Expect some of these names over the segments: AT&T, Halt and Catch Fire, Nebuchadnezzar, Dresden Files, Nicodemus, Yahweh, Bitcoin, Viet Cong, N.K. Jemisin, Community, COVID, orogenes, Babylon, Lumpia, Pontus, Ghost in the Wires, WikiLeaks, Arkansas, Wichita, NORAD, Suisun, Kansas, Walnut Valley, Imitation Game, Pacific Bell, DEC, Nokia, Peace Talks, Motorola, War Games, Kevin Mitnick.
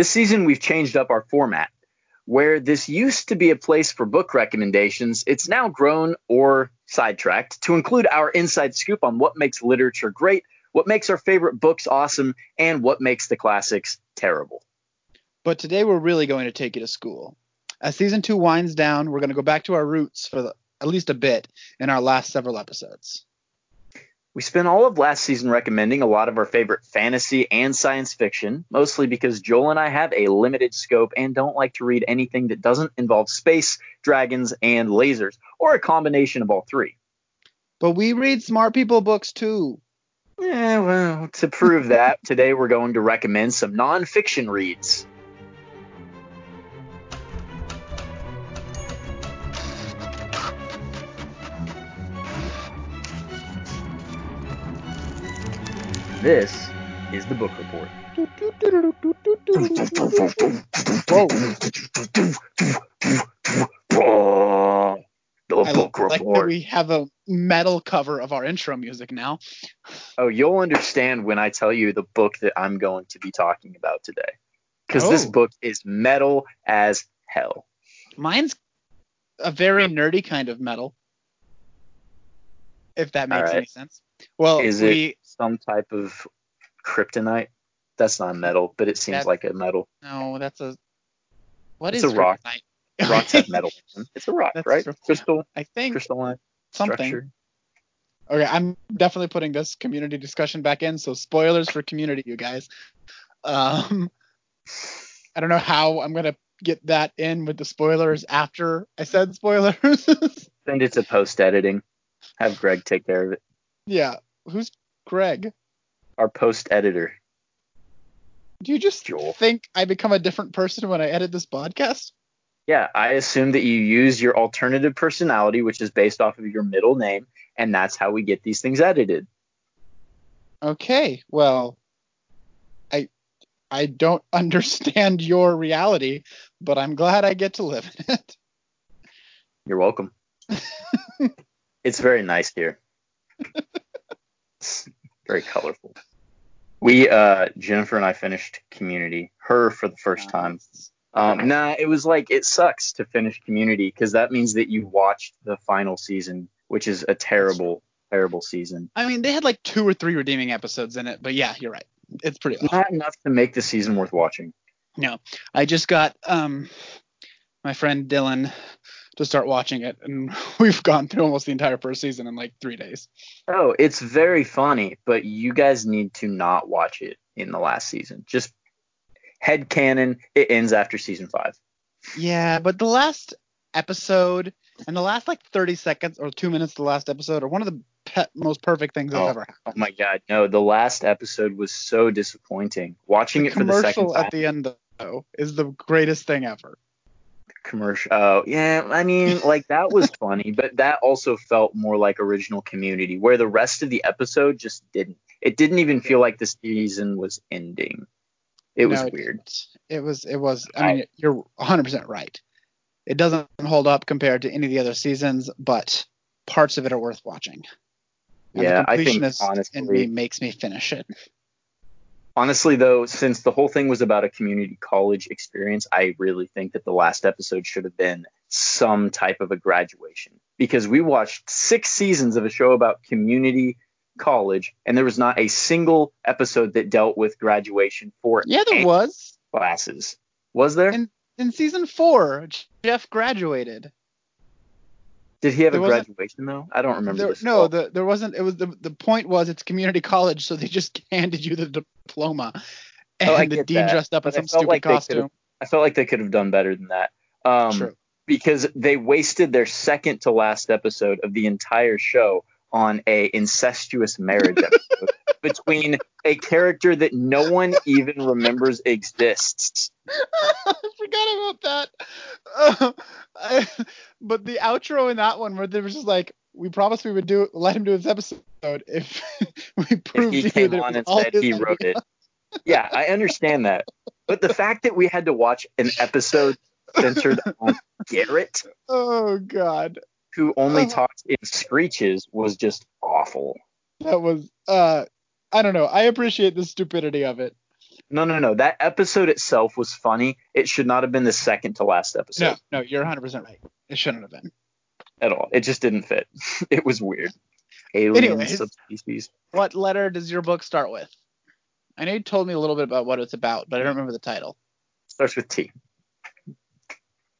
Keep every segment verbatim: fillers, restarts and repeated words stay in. This season, we've changed up our format. Where this used to be a place for book recommendations, it's now grown or sidetracked to include our inside scoop on what makes literature great, what makes our favorite books awesome, and what makes the classics terrible. But today we're really going to take you to school. As season two winds down, we're going to go back to our roots for the, at least a bit in our last several episodes. We spent all of last season recommending a lot of our favorite fantasy and science fiction, mostly because Joel and I have a limited scope and don't like to read anything that doesn't involve space, dragons, and lasers, or a combination of all three. But we read smart people books too. Yeah, well, to prove that, today we're going to recommend some nonfiction reads. This is the book report. Whoa. The I book like report. That we have a metal cover of our intro music now. Oh, you'll understand when I tell you the book that I'm going to be talking about today. Because oh. This book is metal as hell. Mine's a very nerdy kind of metal. If that makes right. any sense. Well, is we, it some type of kryptonite? That's not metal, but it seems like a metal. No, that's a what it's is a rock? Rocks have metal. It's a rock, that's right? True. Crystal. I think crystalline something. Structure. Okay, I'm definitely putting this community discussion back in. So spoilers for Community, you guys. Um, I don't know how I'm gonna get that in with the spoilers after I said spoilers. Send it to post editing. Have Greg take care of it. Yeah. Who's Greg? Our post editor. Do you just Joel. think I become a different person when I edit this podcast? Yeah, I assume that you use your alternative personality, which is based off of your middle name, and that's how we get these things edited. Okay, well, I I don't understand your reality, but I'm glad I get to live in it. You're welcome. It's very nice here. It's very colorful. We, uh, Jennifer and I finished Community, her for the first nice. time. Um, nah, it was like, it sucks to finish Community because that means that you watched the final season, which is a terrible, terrible season. I mean, they had like two or three redeeming episodes in it, but yeah, you're right. It's pretty awful. Not enough to make the season worth watching. No, I just got um, my friend Dylan to start watching it, and we've gone through almost the entire first season in like three days. Oh, it's very funny, but you guys need to not watch it in the last season. Just headcanon, it ends after season five. Yeah, but the last episode and the last like thirty seconds or two minutes of the last episode are one of the pe- most perfect things oh, I've ever had. Oh my god, no, the last episode was so disappointing. Watching the it for the second time. Commercial at the end though is the greatest thing ever. Commercial. Oh, yeah. I mean, like that was funny, but that also felt more like original Community, where the rest of the episode just didn't. It didn't even feel like the season was ending. It no, was it weird. Didn't. It was. It was. I, I mean, you're one hundred percent right. It doesn't hold up compared to any of the other seasons, but parts of it are worth watching. And yeah, I think honestly, in me makes me finish it. Honestly, though, since the whole thing was about a community college experience, I really think that the last episode should have been some type of a graduation, because we watched six seasons of a show about community college, and there was not a single episode that dealt with graduation for yeah, there was classes. Was there? In, in season four, Jeff graduated. Did he have there a graduation though? I don't remember. There, this no, the, there wasn't. It was the the point was it's community college, so they just handed you the diploma, and oh, the dean that. dressed up but in some stupid like costume. I felt like they could have done better than that, um, True. because they wasted their second to last episode of the entire show on a incestuous marriage episode between a character that no one even remembers exists. I forgot about that. Uh, I, but the outro in that one where they were just like, we promised we would do let him do this episode if we proved if he came on and said he wrote it. Yeah, I understand that. But the fact that we had to watch an episode centered on Garrett. Oh, God. Who only talks in screeches was just awful. That was, uh, I don't know. I appreciate the stupidity of it. No, no, no. That episode itself was funny. It should not have been the second to last episode. No, no, you're one hundred percent right. It shouldn't have been. At all. It just didn't fit. It was weird. Alien Anyways, subspecies. What letter does your book start with? I know you told me a little bit about what it's about, but I don't remember the title. Starts with T.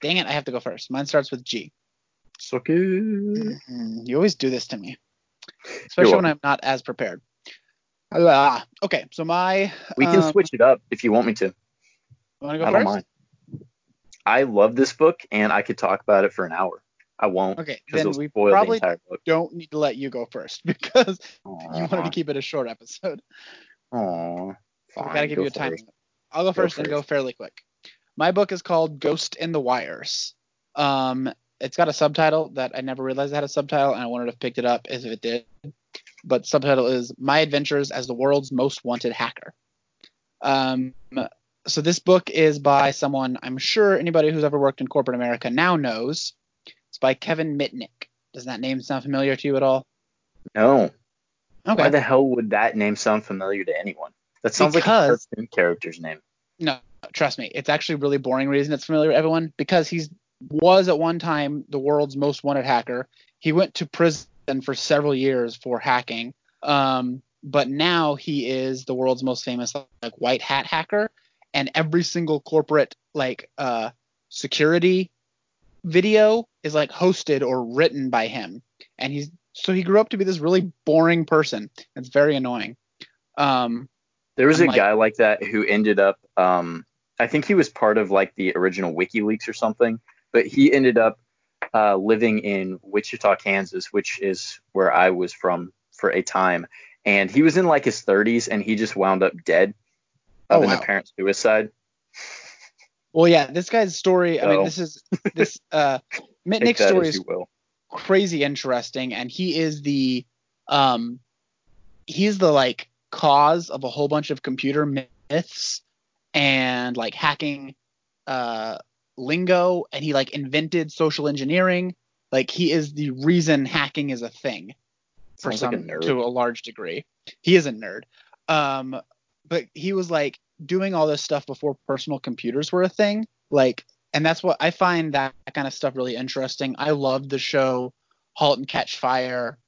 Dang it, I have to go first. Mine starts with G. Suck it. Mm-hmm. You always do this to me. Especially when I'm not as prepared. Uh, okay, so my... We can um, switch it up if you want me to. You want to go I first? Don't mind. I love this book, and I could talk about it for an hour. I won't. Okay, then we probably the don't need to let you go first because Aww. You wanted to keep it a short episode. Aww. So I've got to give go you a time. First. I'll go first go and first. go fairly quick. My book is called Ghost in the Wires. Um, it's got a subtitle that I never realized it had a subtitle, and I wanted to have picked it up as if it did. But the subtitle is My Adventures as the World's Most Wanted Hacker. Um, so this book is by someone I'm sure anybody who's ever worked in corporate America now knows. It's by Kevin Mitnick. Does that name sound familiar to you at all? No. Okay. Why the hell would that name sound familiar to anyone? That sounds because, like a cartoon character's name. No, trust me. It's actually a really boring reason it's familiar to everyone because he was at one time the world's most wanted hacker. He went to prison for several years for hacking, um, but now he is the world's most famous like white hat hacker, and every single corporate like uh, security video is like hosted or written by him, and he's so he grew up to be this really boring person. It's very annoying. Um, there was a like, guy like that who ended up, um, I think he was part of like the original WikiLeaks or something, but he ended up Uh, living in Wichita, Kansas, which is where I was from for a time. And he was in like his thirties and he just wound up dead of oh, an wow. apparent suicide. Well, yeah, this guy's story. So. I mean, this is this uh, Mitnick's story is crazy interesting. And he is the um, he's the like cause of a whole bunch of computer myths and like hacking uh lingo, and he like invented social engineering. Like he is the reason hacking is a thing for Sounds some like a to a large degree. He is a nerd, um but he was like doing all this stuff before personal computers were a thing, like, and that's what I find that kind of stuff really interesting. I loved the show Halt and Catch Fire,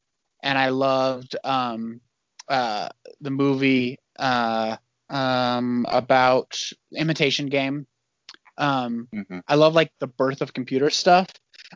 and I loved um uh the movie uh um about Imitation Game. Um, mm-hmm. I love like the birth of computer stuff.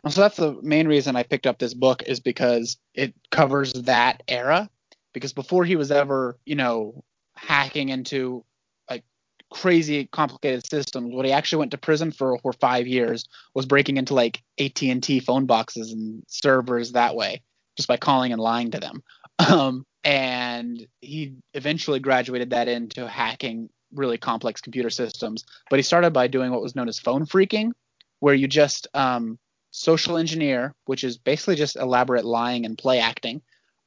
And so that's the main reason I picked up this book, is because it covers that era, because before he was ever, you know, hacking into like crazy complicated systems, what he actually went to prison for for five years was breaking into like A T and T phone boxes and servers that way, just by calling and lying to them. Um, and he eventually graduated that into hacking really complex computer systems, but he started by doing what was known as phone freaking, where you just um, social engineer, which is basically just elaborate lying and play acting.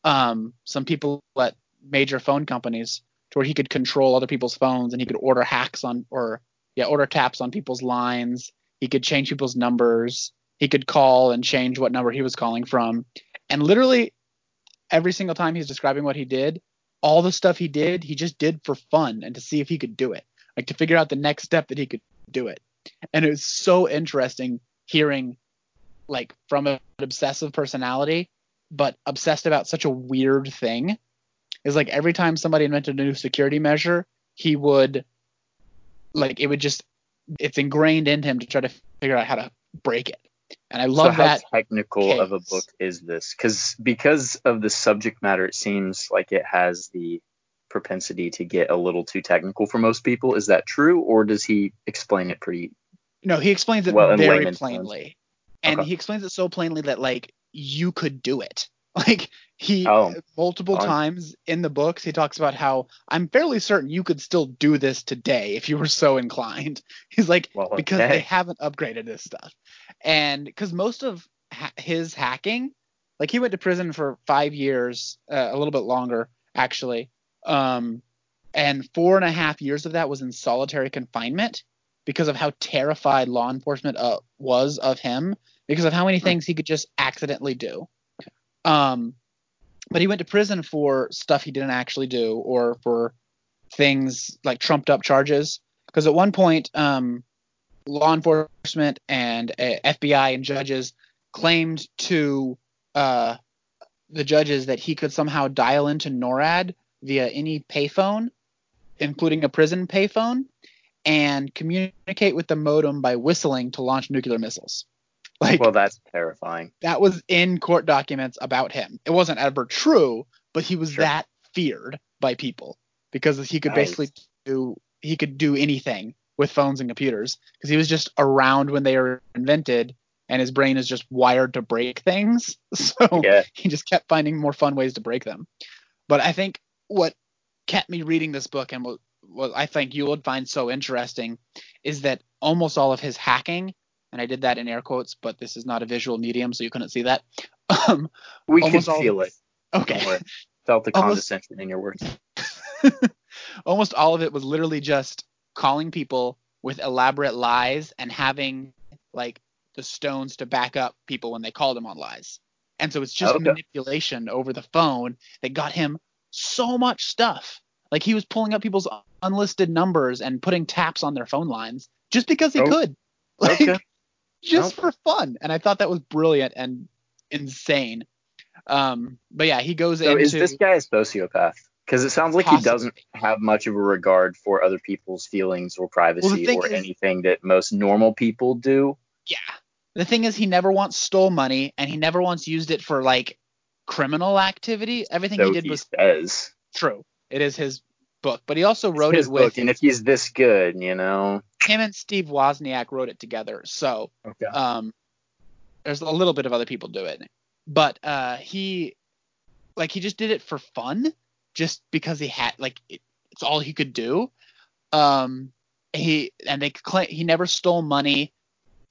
Um, some people at major phone companies, to where he could control other people's phones, and he could order hacks on, or yeah, order taps on people's lines. He could change people's numbers. He could call and change what number he was calling from. And literally every single time he's describing what he did, all the stuff he did, he just did for fun and to see if he could do it, like to figure out the next step that he could do it. And it was so interesting hearing like from an obsessive personality, but obsessed about such a weird thing. It's like every time somebody invented a new security measure, he would like, it would just, it's ingrained in him to try to figure out how to break it. And I love so how that technical case. Of a book is this, because because of the subject matter, it seems like it has the propensity to get a little too technical for most people. Is that true, or does he explain it pretty? No, he explains it well, very plainly, and okay. he explains it so plainly that like you could do it. Like he oh. multiple oh. times in the books, he talks about how I'm fairly certain you could still do this today if you were so inclined. He's like, well, okay. because they haven't upgraded this stuff. And because most of ha- his hacking, like he went to prison for five years, uh, a little bit longer, actually. Um, and four and a half years of that was in solitary confinement because of how terrified law enforcement uh, was of him, because of how many things he could just accidentally do. Um, but he went to prison for stuff he didn't actually do, or for things like trumped up charges. Because at one point, um, law enforcement and uh, F B I and judges claimed to uh, the judges that he could somehow dial into NORAD via any payphone, including a prison payphone, and communicate with the modem by whistling to launch nuclear missiles. Like, well, that's terrifying. That was in court documents about him. It wasn't ever true, but he was sure. that feared by people because he could nice. basically do he could do anything with phones and computers because he was just around when they were invented, and his brain is just wired to break things. So yeah. he just kept finding more fun ways to break them. But I think what kept me reading this book and what, what I think you would find so interesting is that almost all of his hacking, and I did that in air quotes, but this is not a visual medium, so you couldn't see that. Um, we could feel it. Okay. Don't Felt the almost, condescension in your words. Almost all of it was literally just calling people with elaborate lies and having like the stones to back up people when they called him on lies. And so it's just okay. manipulation over the phone that got him so much stuff. Like he was pulling up people's unlisted numbers and putting taps on their phone lines just because he oh. could. Like, okay. Just nope. for fun. And I thought that was brilliant and insane. Um, but yeah, he goes so into... Is this guy a sociopath? Because it sounds like possibly. He doesn't have much of a regard for other people's feelings or privacy well, or is, anything that most normal people do. Yeah. The thing is, he never once stole money, and he never once used it for, like, criminal activity. Everything so he did he was... Says. True. It is his book. But he also wrote his it with... Book, and if he's this good, you know... Him and Steve Wozniak wrote it together, so okay. um, there's a little bit of other people do it. But uh, he, like, he just did it for fun, just because he had, like, it, it's all he could do. Um, he and they claim he never stole money,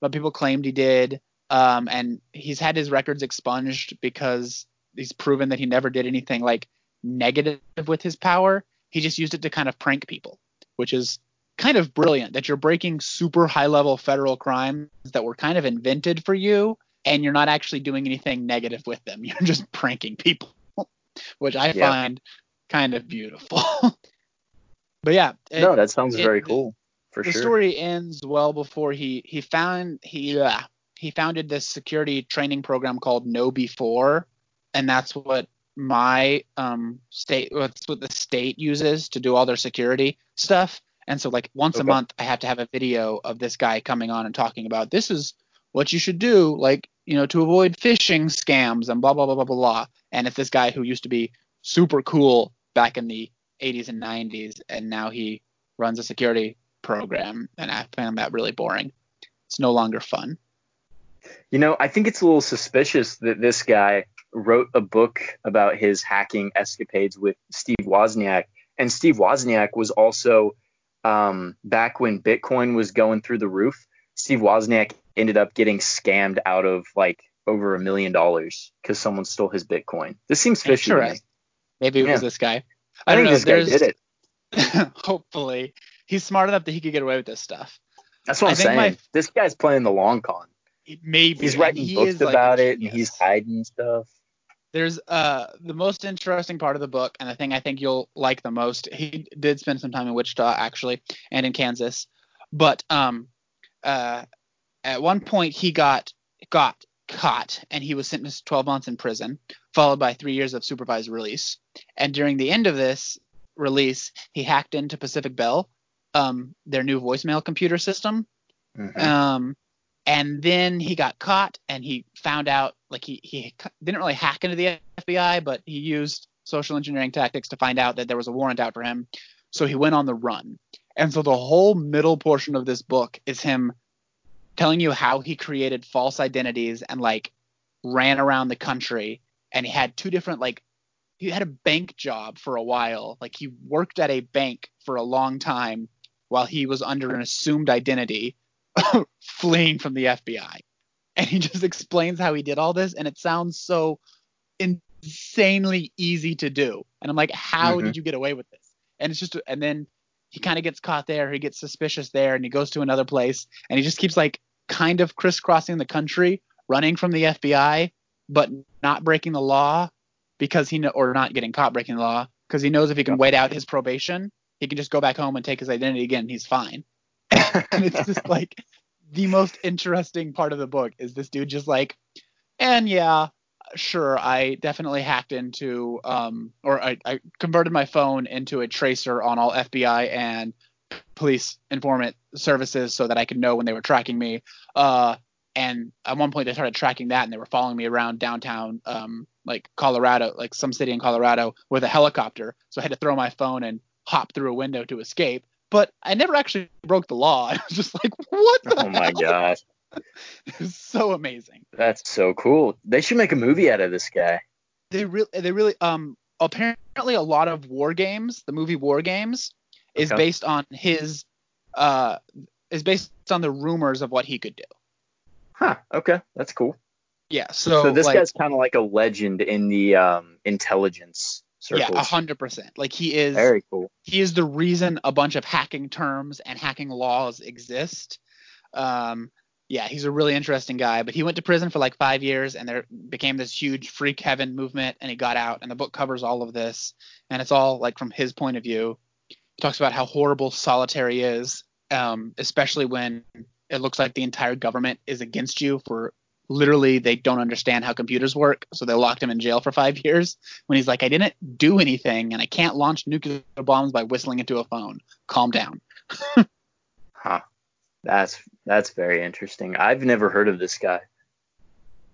but people claimed he did. Um, and he's had his records expunged because he's proven that he never did anything like negative with his power. He just used it to kind of prank people, which is kind of brilliant that you're breaking super high level federal crimes that were kind of invented for you, and you're not actually doing anything negative with them. You're just pranking people, which I yeah. find kind of beautiful. But yeah. It, no, that sounds it, very cool. For the sure. The story ends well before he, he found, he, uh, he founded this security training program called Know Before. And that's what my um state, that's what the state uses to do all their security stuff. And so, like, once okay. a month, I have to have a video of this guy coming on and talking about this is what you should do, like, you know, to avoid phishing scams and blah, blah, blah, blah, blah. And it's this guy who used to be super cool back in the eighties and nineties, and now he runs a security program. And I found that really boring. It's no longer fun. You know, I think it's a little suspicious that this guy wrote a book about his hacking escapades with Steve Wozniak. And Steve Wozniak was also... Um, back when Bitcoin was going through the roof, Steve Wozniak ended up getting scammed out of like over a million dollars because someone stole his Bitcoin. This seems fishy. Sure. Maybe it yeah. was this guy. I, I don't know. This guy did it. Hopefully, he's smart enough that he could get away with this stuff. That's what I I'm saying. My, this guy's playing the long con. Maybe he's writing he books about like, it, and yes. he's hiding stuff. There's uh the most interesting part of the book, and the thing I think you'll like the most. He did spend some time in Wichita, actually, and in Kansas. But um, uh, at one point he got got caught, and he was sentenced to twelve months in prison, followed by three years of supervised release. And during the end of this release, he hacked into Pacific Bell, um, their new voicemail computer system. Mm-hmm. Um. And then he got caught, and he found out, like, he, he didn't really hack into the F B I, but he used social engineering tactics to find out that there was a warrant out for him. So he went on the run. And so the whole middle portion of this book is him telling you how he created false identities and, like, ran around the country. And he had two different, like, he had a bank job for a while. Like, he worked at a bank for a long time while he was under an assumed identity. Fleeing from the F B I, and he just explains how he did all this, and it sounds so insanely easy to do, and I'm like, how mm-hmm. did you get away with this? And it's just, and then he kind of gets caught there, he gets suspicious there, and he goes to another place, and he just keeps like kind of crisscrossing the country, running from the F B I but not breaking the law because he know, or not getting caught breaking the law because he knows if he can wait out his probation He can just go back home and take his identity again, and he's fine. And it's just like the most interesting part of the book is this dude just like, and yeah, sure, I definitely hacked into um or I, I converted my phone into a tracer on all F B I and police informant services so that I could know when they were tracking me. Uh, and at one point they started tracking that, and they were following me around downtown, um, like Colorado, like some city in Colorado, with a helicopter. So I had to throw my phone and hop through a window to escape. But I never actually broke the law. I was just like, what the hell? Oh my gosh. It was so amazing. That's so cool. They should make a movie out of this guy. They really, they really, um, apparently a lot of War Games, the movie War Games, okay. is based on his, uh, is based on the rumors of what he could do. Huh. Okay. That's cool. Yeah. So, so this like, guy's kind of like a legend in the, um, intelligence circles. Yeah, a hundred percent. Like he is very cool. He is the reason a bunch of hacking terms and hacking laws exist. Um, Yeah, he's a really interesting guy, but he went to prison for like five years and there became this huge Free Kevin movement, and he got out, and the book covers all of this, and it's all like from his point of view. He talks about how horrible solitary is, um, especially when it looks like the entire government is against you for literally they don't understand how computers work, so they locked him in jail for five years when he's like, I didn't do anything, and I can't launch nuclear bombs by whistling into a phone. Calm down. Huh. That's that's very interesting. I've never heard of this guy.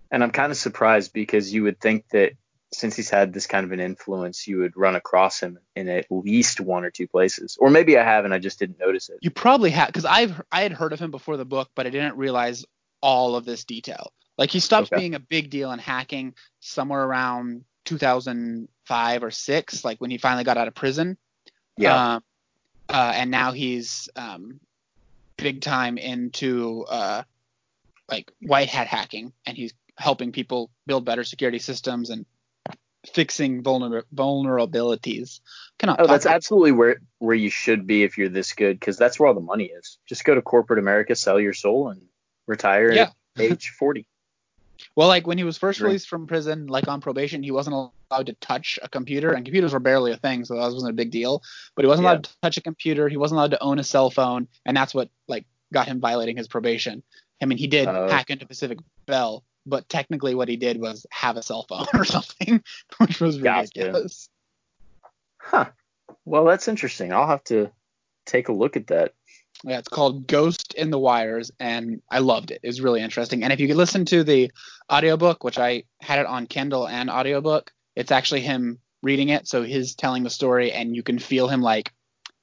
And I'm kind of surprised, because you would think that since he's had this kind of an influence, you would run across him in at least one or two places. Or maybe I have and I just didn't notice it. You probably have, because I've I had heard of him before the book, but I didn't realize all of this detail. Like he stopped okay. being a big deal in hacking somewhere around two thousand five or six, like when he finally got out of prison. Yeah. Uh, uh, and now he's um, – big time into uh like white hat hacking, and he's helping people build better security systems and fixing vulner- vulnerabilities. Cannot oh, that's about- absolutely where where you should be if you're this good, because that's where all the money is. Just go to corporate America, sell your soul, and retire yeah. at age forty. Well, like when he was first released from prison, like on probation, he wasn't allowed to touch a computer, and computers were barely a thing, so that wasn't a big deal. But he wasn't yeah. allowed to touch a computer. He wasn't allowed to own a cell phone, and that's what like got him violating his probation. I mean, he did uh, hack into Pacific Bell, but technically what he did was have a cell phone or something, which was ridiculous. Gotcha. Huh. Well, that's interesting. I'll have to take a look at that. Yeah, it's called Ghost in the Wires, and I loved it. It was really interesting. And if you could listen to the audiobook, which I had it on Kindle and audiobook, it's actually him reading it, so he's telling the story, and you can feel him like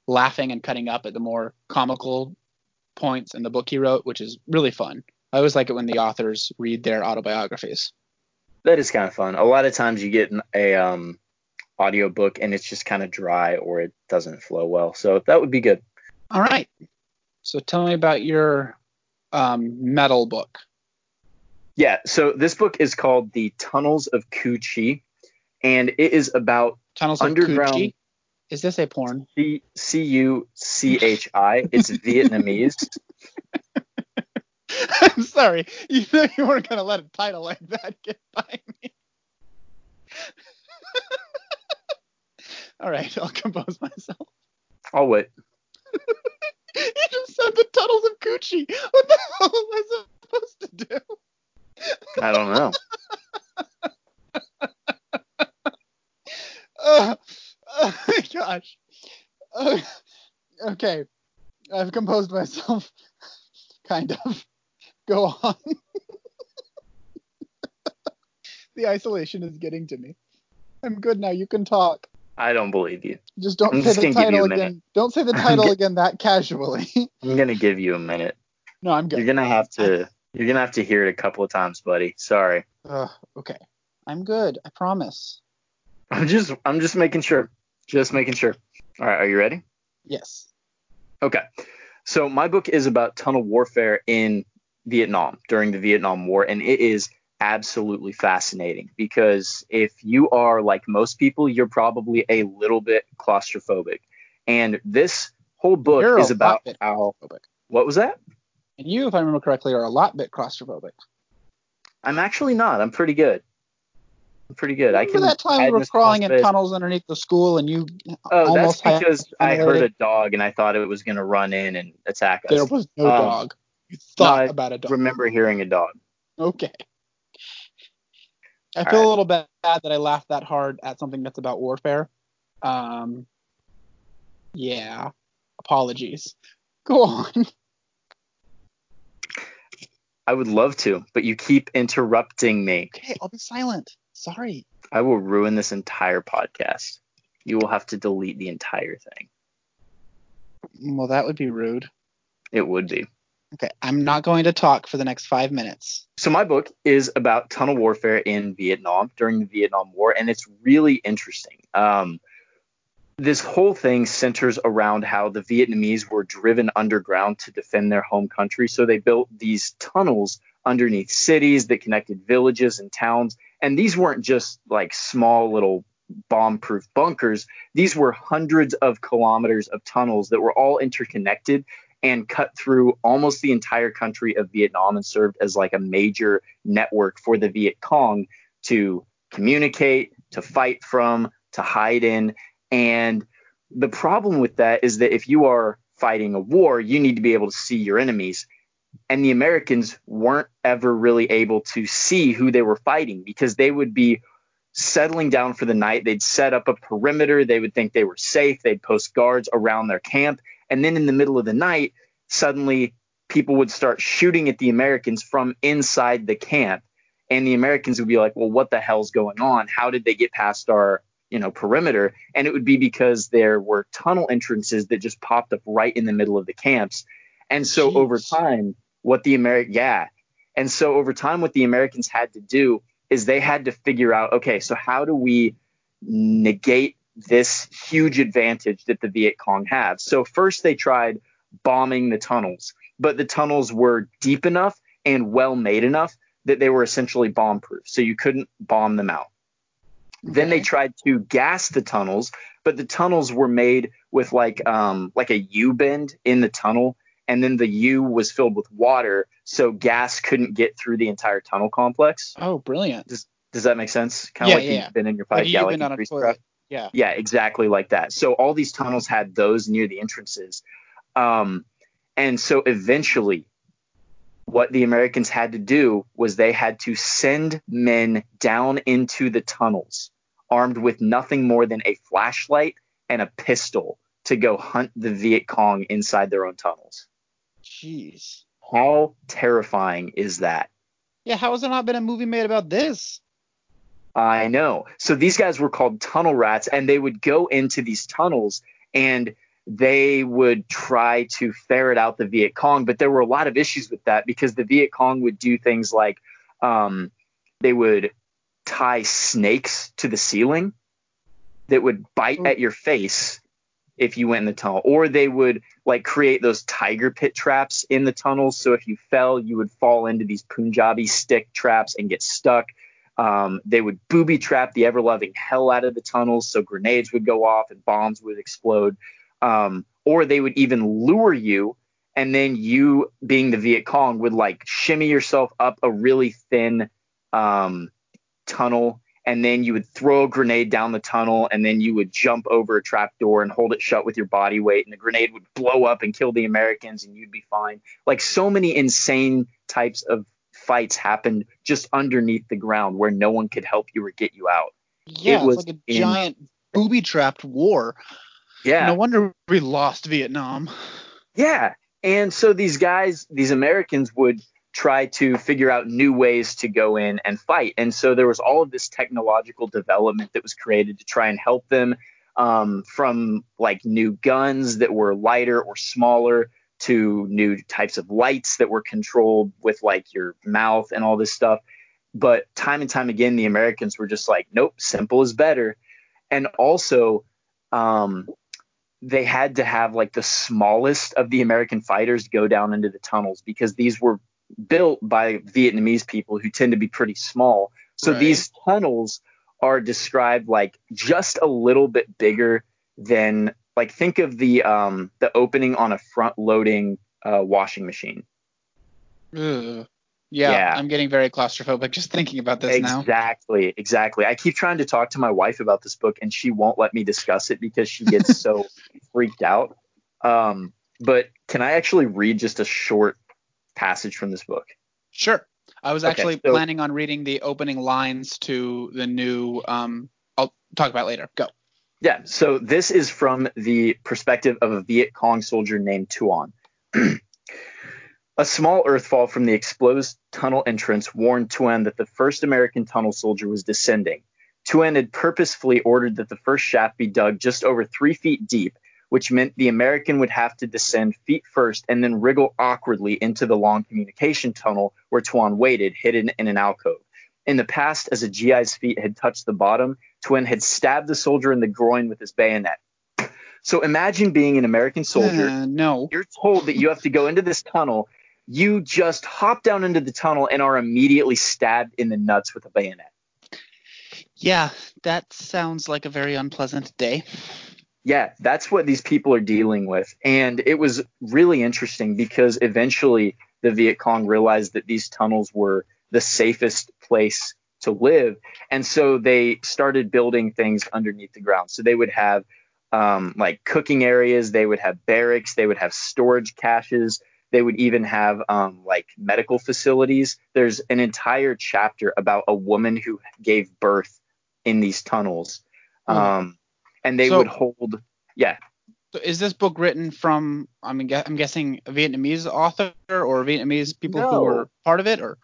laughing and cutting up at the more comical points in the book he wrote, which is really fun. I always like it when the authors read their autobiographies. That is kind of fun. A lot of times you get a um, audiobook, and it's just kind of dry, or it doesn't flow well, so that would be good. All right. So tell me about your um, metal book. Yeah, so this book is called The Tunnels of Củ Chi, and it is about Tunnels underground. Of Củ Chi? Is this a porn? C U C H I. It's Vietnamese. I'm sorry. You know you weren't going to let a title like that get by me. All right, I'll compose myself. I'll wait. You just said the Tunnels of Củ Chi. What the hell am I supposed to do? I don't know. uh, oh my gosh. Uh, okay. I've composed myself. Kind of. Go on. The isolation is getting to me. I'm good now. You can talk. I don't believe you. Just don't I'm say just the title again. Don't say the title again that casually. I'm gonna give you a minute. No, I'm good. You're gonna have to. You're gonna have to hear it a couple of times, buddy. Sorry. Uh, okay. I'm good. I promise. I'm just. I'm just making sure. Just making sure. All right. Are you ready? Yes. Okay. So my book is about tunnel warfare in Vietnam during the Vietnam War, and it is absolutely fascinating, because if you are like most people, you're probably a little bit claustrophobic, and this whole book you're is about how what was that and you if I remember correctly are a lot bit claustrophobic. I'm actually not. I'm pretty good. pretty good. Remember I can, that time I we were crawling in tunnels underneath the school and you oh, almost that's because I heard a dog and I thought it was going to run in and attack us. There was no um, dog. You thought no, about a dog. I remember hearing a dog. Okay. I All feel right. a little bad that I laughed that hard at something that's about warfare. Um, yeah. Apologies. Go on. I would love to, but you keep interrupting me. Okay, I'll be silent. Sorry. I will ruin this entire podcast. You will have to delete the entire thing. Well, that would be rude. It would be. Okay, I'm not going to talk for the next five minutes. So my book is about tunnel warfare in Vietnam during the Vietnam War, and it's really interesting. Um, this whole thing centers around how the Vietnamese were driven underground to defend their home country. So they built these tunnels underneath cities that connected villages and towns. And these weren't just like small little bomb-proof bunkers. These were hundreds of kilometers of tunnels that were all interconnected and cut through almost the entire country of Vietnam and served as like a major network for the Viet Cong to communicate, to fight from, to hide in. And the problem with that is that if you are fighting a war, you need to be able to see your enemies. And the Americans weren't ever really able to see who they were fighting because they would be settling down for the night. They'd set up a perimeter. They would think they were safe. They'd post guards around their camp. And then in the middle of the night, suddenly people would start shooting at the Americans from inside the camp. And the Americans would be like, well, what the hell's going on? How did they get past our you know, perimeter? And it would be because there were tunnel entrances that just popped up right in the middle of the camps. And so Jeez. over time, what the Ameri- yeah. And so over time, what the Americans had to do is they had to figure out, okay, so how do we negate this huge advantage that the Viet Cong have? So first they tried bombing the tunnels, but the tunnels were deep enough and well made enough that they were essentially bomb proof. So you couldn't bomb them out. Then they tried to gas the tunnels, but the tunnels were made with like um, like a U-bend in the tunnel, and then the U was filled with water, so gas couldn't get through the entire tunnel complex. Oh, brilliant. Does, does that make sense? Kind of yeah, like yeah. you've been in your pipe. Yeah, like on a toilet. Yeah. yeah, exactly like that. So all these tunnels had those near the entrances. Um, and so eventually what the Americans had to do was they had to send men down into the tunnels, armed with nothing more than a flashlight and a pistol to go hunt the Viet Cong inside their own tunnels. Jeez. How terrifying is that? Yeah, how has there not been a movie made about this? I know. So these guys were called tunnel rats, and they would go into these tunnels and they would try to ferret out the Viet Cong. But there were a lot of issues with that because the Viet Cong would do things like um, they would tie snakes to the ceiling that would bite at your face if you went in the tunnel, or they would like create those tiger pit traps in the tunnels. So if you fell, you would fall into these Punjabi stick traps and get stuck. Um, they would booby trap the ever loving hell out of the tunnels. So grenades would go off and bombs would explode. Um, or they would even lure you. And then you, being the Viet Cong, would like shimmy yourself up a really thin um, tunnel. And then you would throw a grenade down the tunnel, and then you would jump over a trap door and hold it shut with your body weight, and the grenade would blow up and kill the Americans, and you'd be fine. Like so many insane types of fights happened just underneath the ground where no one could help you or get you out. Yeah, it was it's like a giant in- booby-trapped war. Yeah. No wonder we lost Vietnam. Yeah. And so these guys, these Americans would try to figure out new ways to go in and fight. And so there was all of this technological development that was created to try and help them, um, from like new guns that were lighter or smaller to new types of lights that were controlled with like your mouth and all this stuff. But time and time again, the Americans were just like, nope, simple is better. And also, um, they had to have like the smallest of the American fighters go down into the tunnels because these were built by Vietnamese people who tend to be pretty small. So right. These tunnels are described like just a little bit bigger than like think of the um, the opening on a front loading uh, washing machine. Ugh. Yeah, yeah, I'm getting very claustrophobic just thinking about this exactly, now. Exactly, exactly. I keep trying to talk to my wife about this book, and she won't let me discuss it because she gets so freaked out. Um, but can I actually read just a short passage from this book? Sure. I was okay, actually so, planning on reading the opening lines to the new um, – I'll talk about it later. Go. Yeah, so this is from the perspective of a Viet Cong soldier named Tuan. A small earthfall from the exposed tunnel entrance warned Tuan that the first American tunnel soldier was descending. Tuan had purposefully ordered that the first shaft be dug just over three feet deep, which meant the American would have to descend feet first and then wriggle awkwardly into the long communication tunnel where Tuan waited, hidden in an alcove. In the past, as a G I's feet had touched the bottom, Tuan had stabbed the soldier in the groin with his bayonet. So imagine being an American soldier. Uh, no. You're told that you have to go into this tunnel. You just hop down into the tunnel and are immediately stabbed in the nuts with a bayonet. Yeah, that sounds like a very unpleasant day. Yeah, that's what these people are dealing with. And it was really interesting because eventually the Viet Cong realized that these tunnels were the safest place to live. And so they started building things underneath the ground. So they would have um, like cooking areas. They would have barracks. They would have storage caches. They would even have um, like medical facilities. There's an entire chapter about a woman who gave birth in these tunnels. Um, mm-hmm. And they so, would hold – yeah. So is this book written from – I'm guessing a Vietnamese author or Vietnamese people no. who were part of it? Or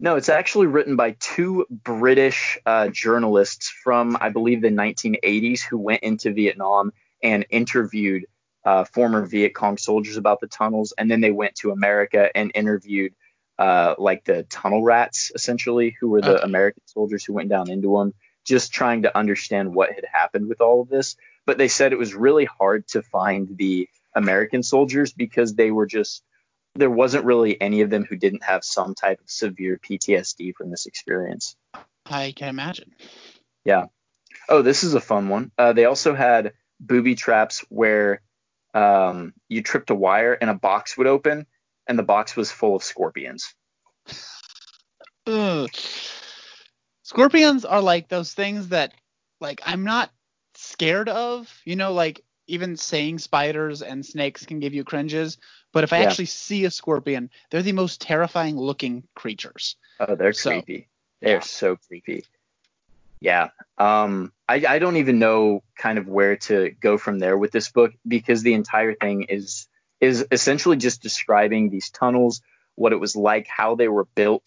No, it's actually written by two British uh, journalists from, I believe, the nineteen eighties who went into Vietnam and interviewed – Uh, former Viet Cong soldiers about the tunnels, and then they went to America and interviewed uh, like the tunnel rats, essentially, who were the okay. American soldiers who went down into them, just trying to understand what had happened with all of this. But they said it was really hard to find the American soldiers because they were just there wasn't really any of them who didn't have some type of severe P T S D from this experience. I can imagine. Yeah. Oh, this is a fun one. Uh, they also had booby traps where Um, you tripped a wire and a box would open, and the box was full of scorpions. Ugh. Scorpions are like those things that, like, I'm not scared of. You know, like even saying spiders and snakes can give you cringes, but if I yeah. actually see a scorpion, they're the most terrifying looking creatures. Oh, they're so, creepy. They're yeah. so creepy. Yeah, um, I, I don't even know kind of where to go from there with this book because the entire thing is is essentially just describing these tunnels, what it was like, how they were built,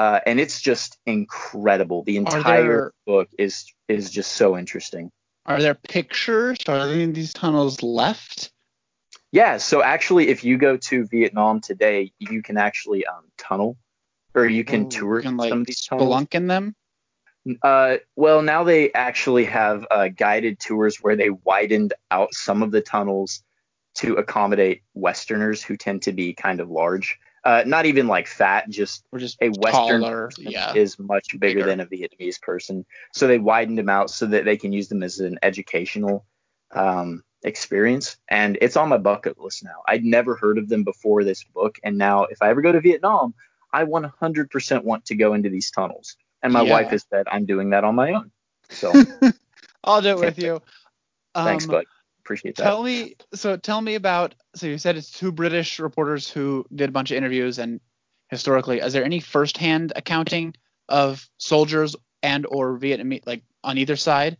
uh, and it's just incredible. The entire book is is just so interesting. Are there pictures? Are any of these tunnels left? Yeah, so actually, if you go to Vietnam today, you can actually um, tunnel, or you can oh, tour you can, like, some of these tunnels. Spelunk in them? Uh, well, now they actually have uh, guided tours where they widened out some of the tunnels to accommodate Westerners who tend to be kind of large. Uh, not even like fat, just, just a Western taller, person yeah. is much bigger, bigger than a Vietnamese person. So they widened them out so that they can use them as an educational um, experience. And it's on my bucket list now. I'd never heard of them before this book. And now if I ever go to Vietnam, I one hundred percent want to go into these tunnels. And my yeah. wife has said, I'm doing that on my own. So I'll do it with you. Thanks, um, bud. Appreciate that. Tell me, so tell me about, so you said it's two British reporters who did a bunch of interviews and historically, is there any firsthand accounting of soldiers and or Vietnamese, like on either side?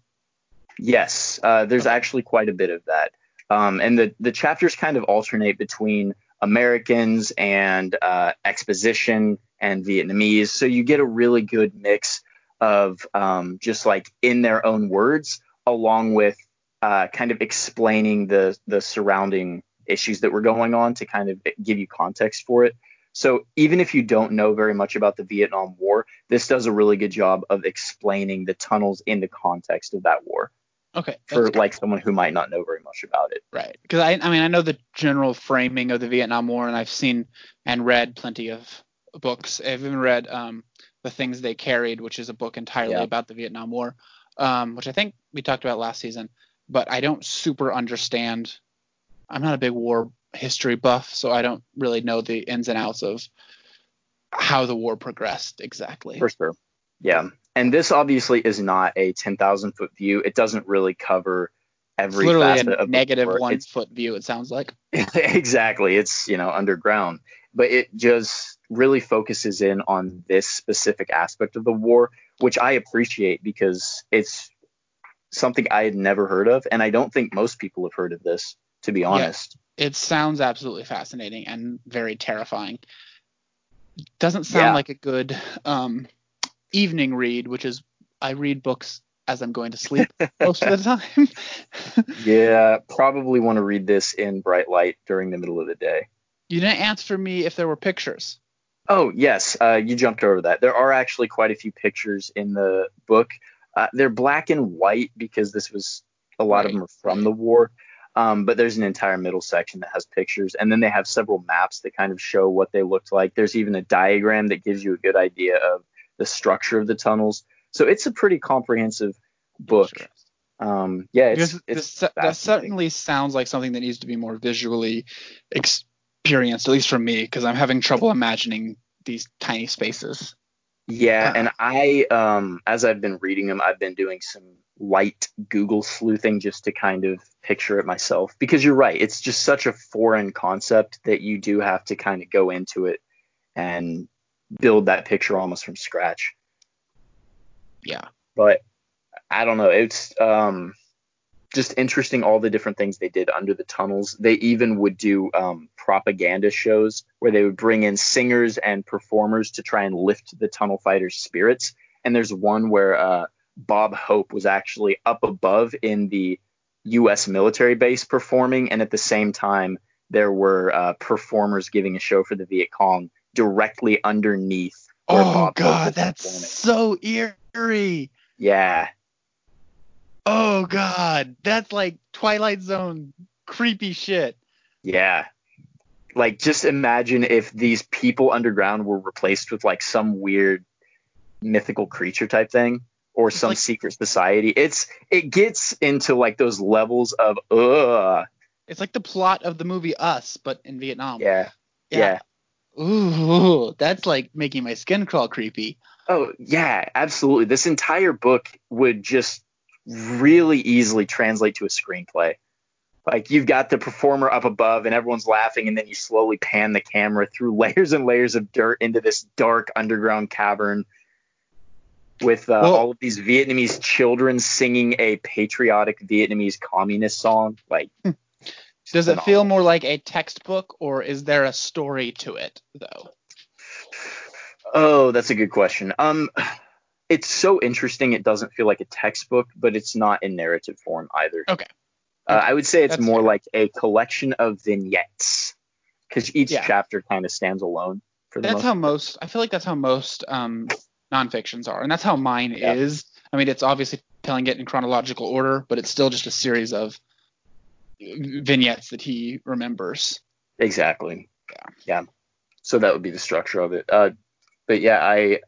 Yes, uh, there's okay. actually quite a bit of that. Um, and the, the chapters kind of alternate between Americans and uh, exposition and Vietnamese. So you get a really good mix of um, just like in their own words, along with uh, kind of explaining the, the surrounding issues that were going on to kind of give you context for it. So even if you don't know very much about the Vietnam War, this does a really good job of explaining the tunnels in the context of that war. Okay. For like someone who might not know very much about it. Right. Because I, I mean, I know the general framing of the Vietnam War, and I've seen and read plenty of books. I've even read um, The Things They Carried, which is a book entirely yeah. about the Vietnam War, um, which I think we talked about last season. But I don't super understand. I'm not a big war history buff, so I don't really know the ins and outs of how the war progressed exactly. For sure. Yeah. And this obviously is not a ten thousand foot view. It doesn't really cover every facet of the war. It's literally a negative one foot view, it sounds like. Exactly. It's, you know, underground. But it just really focuses in on this specific aspect of the war, which I appreciate because it's something I had never heard of. And I don't think most people have heard of this, to be honest. Yeah, it sounds absolutely fascinating and very terrifying. Doesn't sound yeah. like a good um, evening read, which is I read books as I'm going to sleep most of the time. Yeah, probably want to read this in bright light during the middle of the day. You didn't answer me if there were pictures. Oh, yes. Uh, you jumped over that. There are actually quite a few pictures in the book. Uh, they're black and white because this was a lot right. of them are from the war. Um, but there's an entire middle section that has pictures. And then they have several maps that kind of show what they looked like. There's even a diagram that gives you a good idea of the structure of the tunnels. So it's a pretty comprehensive book. Um, yeah, it's, it's this, that certainly sounds like something that needs to be more visually ex- experienced, at least for me, because I'm having trouble imagining these tiny spaces. Yeah, and I, um, as I've been reading them, I've been doing some light Google sleuthing just to kind of picture it myself. Because you're right, it's just such a foreign concept that you do have to kind of go into it and build that picture almost from scratch. Yeah. But I don't know, it's um, just interesting all the different things they did under the tunnels. They even would do um, propaganda shows where they would bring in singers and performers to try and lift the tunnel fighters' spirits. And there's one where uh, Bob Hope was actually up above in the U S military base performing. And at the same time, there were uh, performers giving a show for the Viet Cong directly underneath. Where oh, Bob God, Hope was that's performing. So eerie. Yeah. Oh, God, that's like Twilight Zone creepy shit. Yeah. Like, just imagine if these people underground were replaced with, like, some weird mythical creature type thing or it's some like, secret society. It's It gets into, like, those levels of, ugh. It's like the plot of the movie Us, but in Vietnam. Yeah. Yeah. yeah. Ooh, that's, like, making my skin crawl creepy. Oh, yeah, absolutely. This entire book would just really easily translate to a screenplay. Like you've got the performer up above and everyone's laughing, and then you slowly pan the camera through layers and layers of dirt into this dark underground cavern with uh, well, all of these Vietnamese children singing a patriotic Vietnamese communist song. Like, does it feel more like a textbook, or is there a story to it though? Oh, that's a good question. Um, It's so interesting. It doesn't feel like a textbook, but it's not in narrative form either. Okay. Uh, okay. I would say it's That's more fair. Like a collection of vignettes because each yeah. chapter kind of stands alone. For the that's most how part. most. I feel like that's how most um, nonfictions are, and that's how mine yeah. is. I mean, it's obviously telling it in chronological order, but it's still just a series of vignettes that he remembers. Exactly. Yeah. Yeah. So that would be the structure of it. Uh, but yeah, I.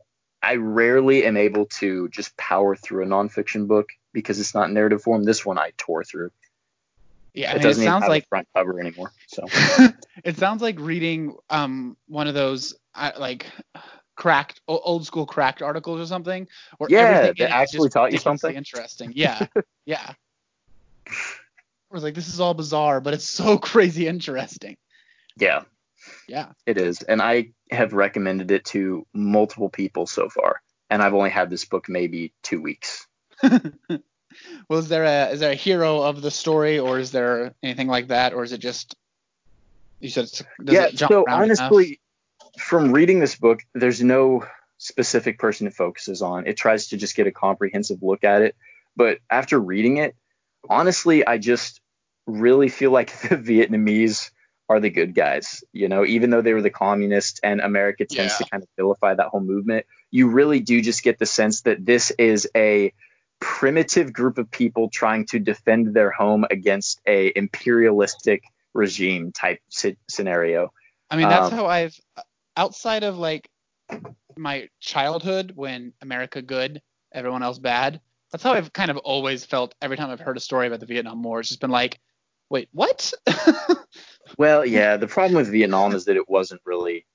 I rarely am able to just power through a nonfiction book because it's not in narrative form. This one I tore through. Yeah, I mean, it doesn't it sounds even have like, a front cover anymore. So it sounds like reading um one of those uh, like cracked old school cracked articles or something. Or yeah, that actually taught you something interesting. Yeah, yeah. I was like, this is all bizarre, but it's so crazy interesting. Yeah. Yeah, it is. And I have recommended it to multiple people so far. And I've only had this book maybe two weeks. Well, is there a is there a hero of the story, or is there anything like that? Or is it just you said it's does yeah, it jump so around honestly, enough? From reading this book, there's no specific person it focuses on. It tries to just get a comprehensive look at it. But after reading it, honestly, I just really feel like the Vietnamese are the good guys, you know, even though they were the communists and America tends yeah. to kind of vilify that whole movement. You really do just get the sense that this is a primitive group of people trying to defend their home against a imperialistic regime type c- scenario. I mean, that's um, how I've outside of like my childhood when America good, everyone else bad. That's how I've kind of always felt every time I've heard a story about the Vietnam War. It's just been like, wait, what? Well, yeah, the problem with Vietnam is that it wasn't really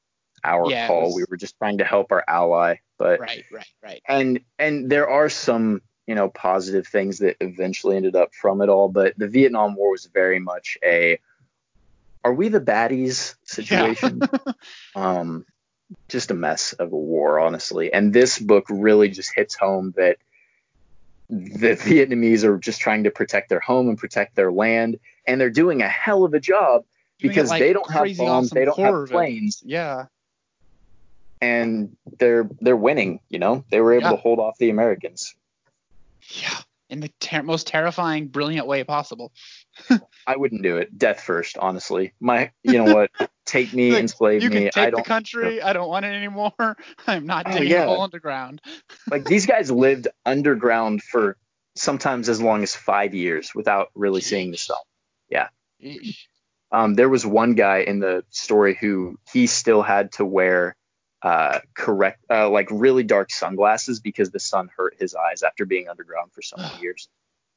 our yeah, call. Was... We were just trying to help our ally. But right, right, right. And and there are some, you know, positive things that eventually ended up from it all. But the Vietnam War was very much a "are we the baddies" situation. Yeah. um, just a mess of a war, honestly. And this book really just hits home that the Vietnamese are just trying to protect their home and protect their land, and they're doing a hell of a job because like they don't have bombs, they don't have planes. Yeah. And they're they're winning, you know. They were able yeah. to hold off the Americans. Yeah, in the ter- most terrifying, brilliant way possible. I wouldn't do it. Death first, honestly. My, you know what? Take me, like, enslave you me. You can take I don't, the country. You know, I don't want it anymore. I'm not digging oh, yeah. a hole underground. Like, these guys lived underground for sometimes as long as five years without really seeing the stuff. Yeah. Um, there was one guy in the story who he still had to wear uh, correct, uh, like really dark sunglasses because the sun hurt his eyes after being underground for so many years.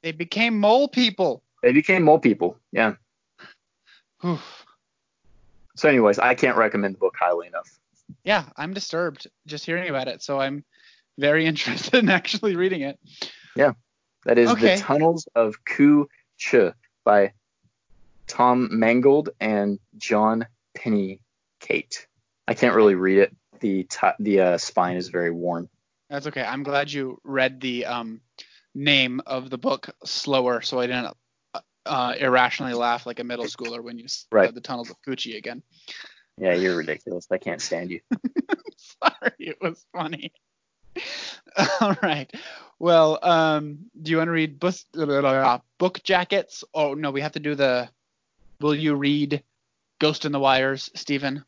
They became mole people. They became mole people, yeah. So anyways, I can't recommend the book highly enough. Yeah, I'm disturbed just hearing about it, so I'm very interested in actually reading it. Yeah, that is okay. The Tunnels of Củ Chi by Tom Mangold and John Penycate. I can't really read it. The t- the uh, spine is very worn. That's okay. I'm glad you read the um, name of the book slower, so I didn't Uh, irrationally laugh like a middle schooler when you said right. The Tunnels of Củ Chi again. Yeah, you're ridiculous. I can't stand you. Sorry, it was funny. All right. Well, um, do you want to read bus- uh, book jackets? Oh, no, we have to do the will you read Ghost in the Wires, Stephen?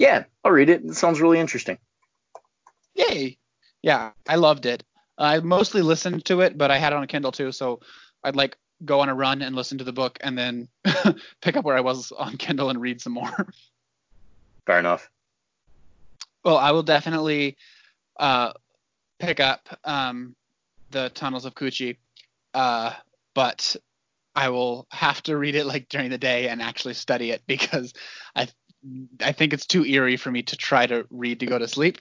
Yeah, I'll read it. It sounds really interesting. Yay. Yeah, I loved it. I mostly listened to it, but I had it on a Kindle too, so I'd like go on a run and listen to the book and then pick up where I was on Kindle and read some more. Fair enough. Well, I will definitely uh, pick up um, the Tunnels of Củ Chi, uh, but I will have to read it like during the day and actually study it because I I think it's too eerie for me to try to read to go to sleep.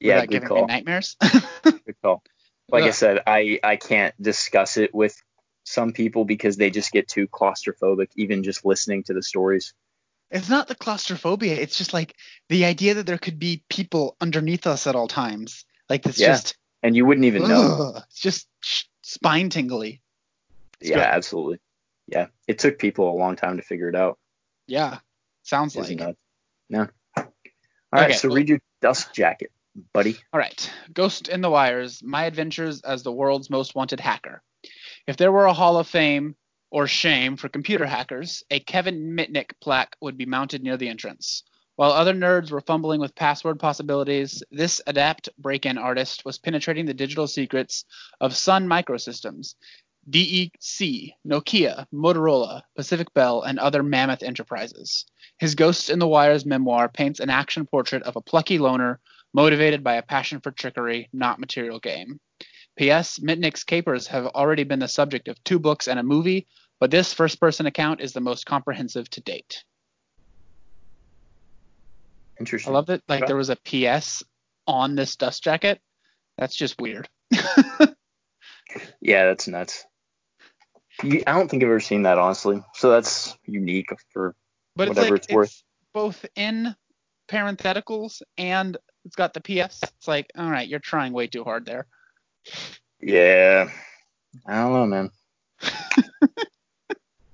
Yeah, without good giving call. Me nightmares. Good call. Like I said, I, I can't discuss it with some people because they just get too claustrophobic, even just listening to the stories. It's not the claustrophobia. It's just like the idea that there could be people underneath us at all times. Like it's yeah. just. And you wouldn't even ugh, know. It's just spine tingly. It's yeah, great. Absolutely. Yeah. It took people a long time to figure it out. Yeah. Sounds Isn't like. It? No. All right. Okay, so well, read your dust jacket, buddy. All right. Ghost in the Wires, My Adventures as the World's Most Wanted Hacker. If there were a Hall of Fame or shame for computer hackers, a Kevin Mitnick plaque would be mounted near the entrance. While other nerds were fumbling with password possibilities, this adept break-in artist was penetrating the digital secrets of Sun Microsystems, D E C, Nokia, Motorola, Pacific Bell, and other mammoth enterprises. His Ghost in the Wires memoir paints an action portrait of a plucky loner motivated by a passion for trickery, not material gain. P S. Mitnick's capers have already been the subject of two books and a movie, but this first-person account is the most comprehensive to date. Interesting. I love it. Like, there was a P S on this dust jacket. That's just weird. Yeah, that's nuts. You, I don't think I've ever seen that, honestly. So that's unique for but whatever it's, like, it's worth. It's both in parentheticals and it's got the P S. It's like, all right, you're trying way too hard there. Yeah. I don't know, man.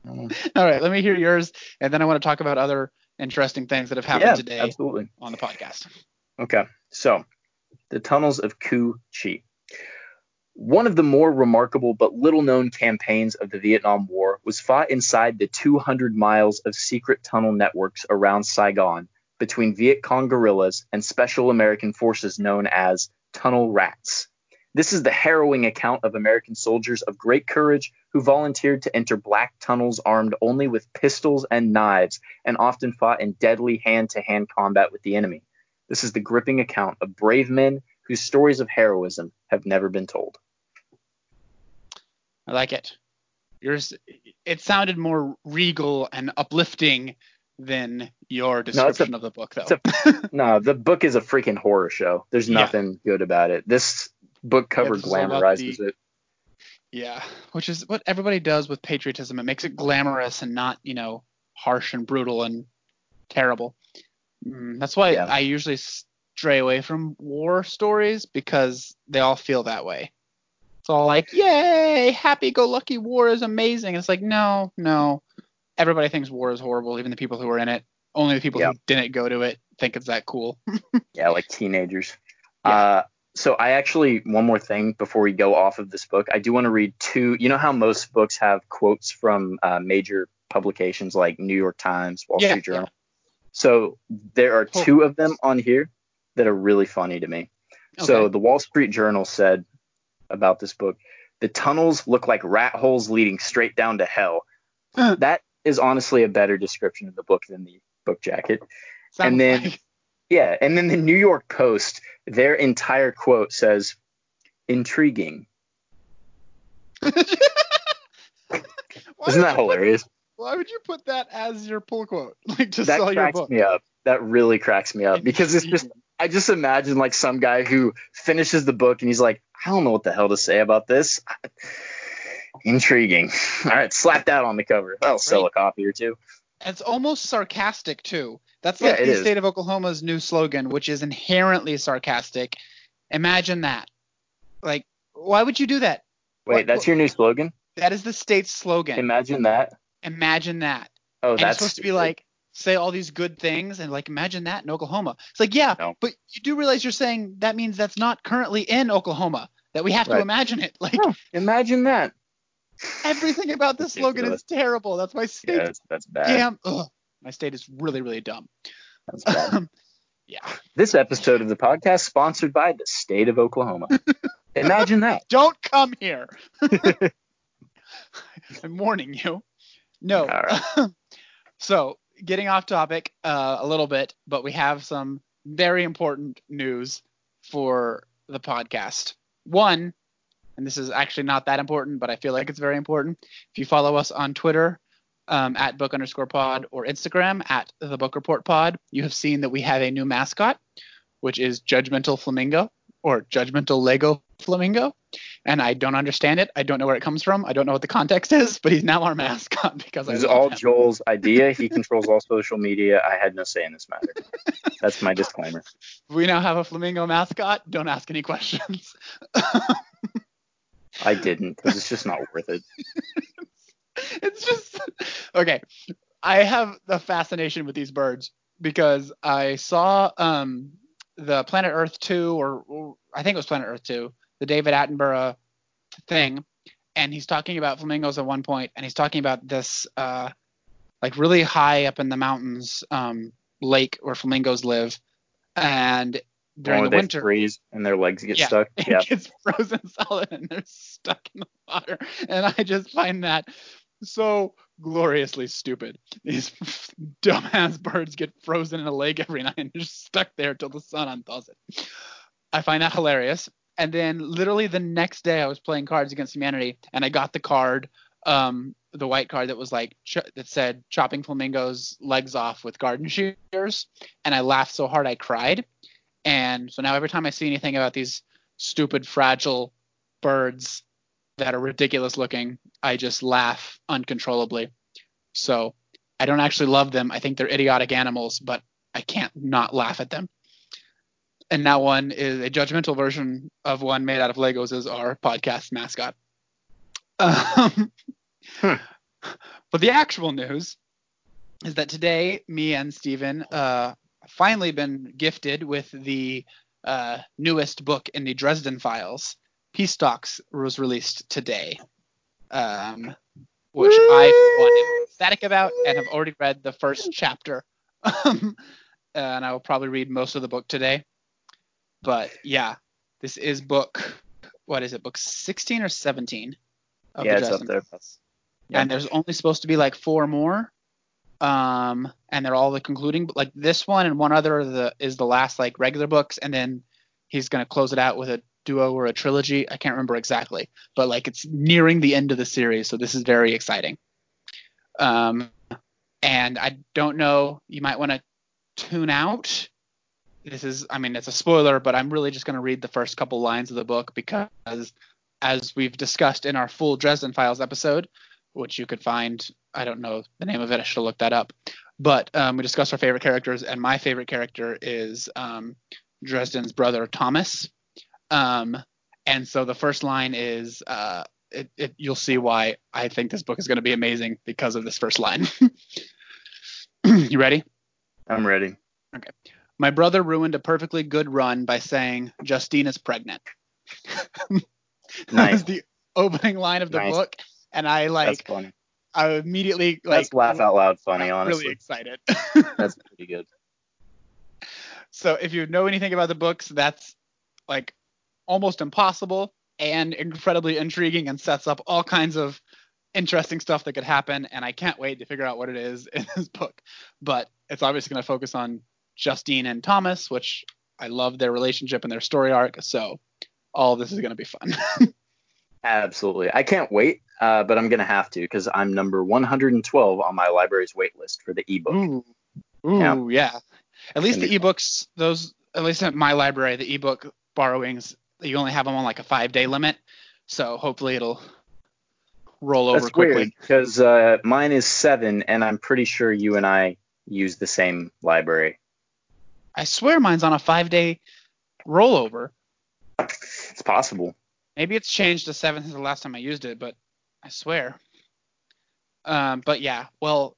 don't know. All right, let me hear yours, and then I want to talk about other interesting things that have happened yeah, today absolutely. On the podcast. Okay, so the Tunnels of Củ Chi. One of the more remarkable but little-known campaigns of the Vietnam War was fought inside the two hundred miles of secret tunnel networks around Saigon, between Viet Cong guerrillas and special American forces known as tunnel rats. This is the harrowing account of American soldiers of great courage who volunteered to enter black tunnels armed only with pistols and knives and often fought in deadly hand-to-hand combat with the enemy. This is the gripping account of brave men whose stories of heroism have never been told. I like it. Yours, it sounded more regal and uplifting than your description no, a, of the book, though. A, no, the book is a freaking horror show. There's nothing yeah. good about it. This book cover yeah, glamorizes the, it. Yeah, which is what everybody does with patriotism. It makes it glamorous and not, you know, harsh and brutal and terrible. Mm, that's why yeah. I usually stray away from war stories, because they all feel that way. It's all like, yay, happy-go-lucky, war is amazing. It's like, no, no. Everybody thinks war is horrible, even the people who are in it. Only the people yep. who didn't go to it think it's that cool. yeah, like teenagers. Yeah. Uh, so I actually, one more thing before we go off of this book, I do want to read two. You know how most books have quotes from uh, major publications like New York Times, Wall yeah, Street Journal? Yeah. So there are cool. two of them on here that are really funny to me. Okay. So the Wall Street Journal said about this book, the tunnels look like rat holes leading straight down to hell. Uh-huh. That is honestly a better description of the book than the book jacket. Sounds and then, like. yeah. And then the New York Post, their entire quote says, intriguing. Isn't that hilarious? Put, why would you put that as your pull quote? Like to that sell your book? That cracks me up. That really cracks me up because it's just, I just imagine like some guy who finishes the book and he's like, I don't know what the hell to say about this. I, Intriguing. All right, slap that on the cover. That'll sell a copy or two. It's almost sarcastic too. That's like yeah, the is. state of Oklahoma's new slogan, which is inherently sarcastic. Imagine that. Like, why would you do that? Wait, what, that's what, your new slogan? That is the state's slogan. Imagine that. Imagine that. Oh, and that's it's supposed stupid. to be like say all these good things and like imagine that in Oklahoma. It's like yeah, no. but you do realize you're saying that means that's not currently in Oklahoma. That we have right. to imagine it. Like oh, imagine that. Everything about this slogan is terrible. That's my state. Yeah, that's, that's bad. Damn. Ugh. My state is really, really dumb. That's bad. Um, yeah. This episode of the podcast sponsored by the state of Oklahoma. Imagine that. Don't come here. I'm warning you. No. All right. So getting off topic uh, a little bit, but we have some very important news for the podcast. One. And this is actually not that important, but I feel like it's very important. If you follow us on Twitter um, at book underscore pod or Instagram at the book report pod, you have seen that we have a new mascot, which is Judgmental Flamingo or Judgmental Lego Flamingo. And I don't understand it. I don't know where it comes from. I don't know what the context is, but he's now our mascot because I love him. This is all Joel's idea. He controls all social media. I had no say in this matter. That's my disclaimer. We now have a flamingo mascot. Don't ask any questions. I didn't, because it's just not worth it. It's just okay. I have a fascination with these birds because I saw um, the Planet Earth two, or, or I think it was Planet Earth two, the David Attenborough thing, and he's talking about flamingos at one point, and he's talking about this uh, like really high up in the mountains um, lake where flamingos live, and during oh, the they winter freeze and their legs get yeah, stuck. Yeah, it gets frozen solid and they're stuck in the water. And I just find that so gloriously stupid. These dumbass birds get frozen in a lake every night and they're just stuck there till the sun unthaws it. I find that hilarious. And then literally the next day I was playing Cards Against Humanity and I got the card, um, the white card that was like ch- that said chopping flamingos' legs off with garden shears. And I laughed so hard I cried. And so now every time I see anything about these stupid, fragile birds that are ridiculous looking, I just laugh uncontrollably. So I don't actually love them. I think they're idiotic animals, but I can't not laugh at them. And now one is a judgmental version of one made out of Legos as our podcast mascot. Um, hmm. But the actual news is that today, me and Steven uh, – finally been gifted with the uh, newest book in the Dresden Files. Peace Talks was released today, um, which I am ecstatic about and have already read the first chapter. um, and I will probably read most of the book today. But yeah, this is book, what is it, book sixteen or seventeen? Of yeah, the Dresden it's up there. Yeah. And there's only supposed to be like four more. Um, and they're all the concluding, like this one and one other the, is the last like regular books. And then he's going to close it out with a duo or a trilogy. I can't remember exactly, but like it's nearing the end of the series. So this is very exciting. Um, and I don't know, you might want to tune out. This is, I mean, it's a spoiler, but I'm really just going to read the first couple lines of the book because, as we've discussed in our full Dresden Files episode, which you could find, I don't know the name of it, I should have looked that up. But um, we discussed our favorite characters, and my favorite character is um, Dresden's brother, Thomas. Um, and so the first line is, uh, it, it, you'll see why I think this book is going to be amazing because of this first line. You ready? I'm ready. Okay. My brother ruined a perfectly good run by saying, Justine is pregnant. That nice. Was the opening line of the nice. book. And I like, I immediately like. That's laugh out loud funny, honestly. Really excited. That's pretty good. So if you know anything about the books, that's like almost impossible and incredibly intriguing and sets up all kinds of interesting stuff that could happen. And I can't wait to figure out what it is in this book. But it's obviously going to focus on Justine and Thomas, which I love their relationship and their story arc. So all this is going to be fun. Absolutely. I can't wait, uh, but I'm going to have to because I'm number one hundred twelve on my library's wait list for the ebook. Ooh, Ooh yeah. yeah. At least the ebooks, those, at least at my library, the ebook borrowings, you only have them on like a five day limit. So hopefully it'll roll over That's quickly. Weird, because uh, mine is seven, and I'm pretty sure you and I use the same library. I swear mine's on a five day rollover. It's possible. Maybe it's changed to seven since the last time I used it, but I swear. Um, but yeah, well,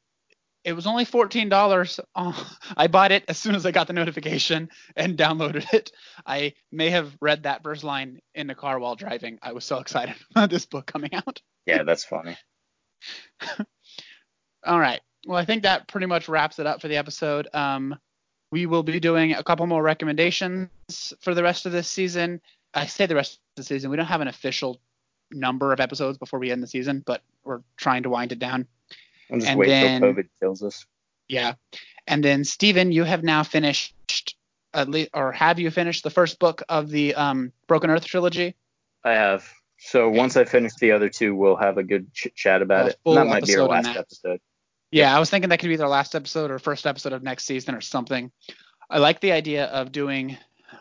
it was only fourteen dollars. Oh, I bought it as soon as I got the notification and downloaded it. I may have read that first line in the car while driving. I was so excited about this book coming out. Yeah, that's funny. All right. Well, I think that pretty much wraps it up for the episode. Um, we will be doing a couple more recommendations for the rest of this season. I say the rest of the season. We don't have an official number of episodes before we end the season, but we're trying to wind it down. I'll just and wait until COVID kills us. Yeah. And then, Stephen, you have now finished, at least, or have you finished the first book of the um, Broken Earth trilogy? I have. So once I finish the other two, we'll have a good chit chat about it. That might be our last episode. Yeah, I was thinking that could be their last episode or first episode of next season or something. I like the idea of doing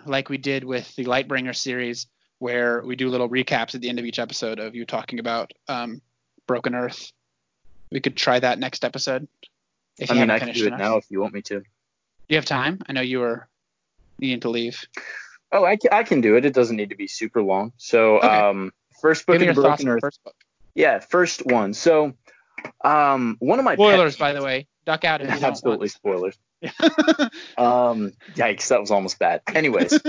like we did with the Lightbringer series, where we do little recaps at the end of each episode of you talking about um, Broken Earth. We could try that next episode. If I you mean, haven't I can do it enough. Now if you want me to. Do you have time? I know you were needing to leave. Oh, I can, I can do it. It doesn't need to be super long. So okay. um, first book in Broken Earth. First book. Yeah, first one. So um, one of my spoilers, pet- by the way. Duck out if you Absolutely don't want. Spoilers. um, yikes, that was almost bad. Anyways,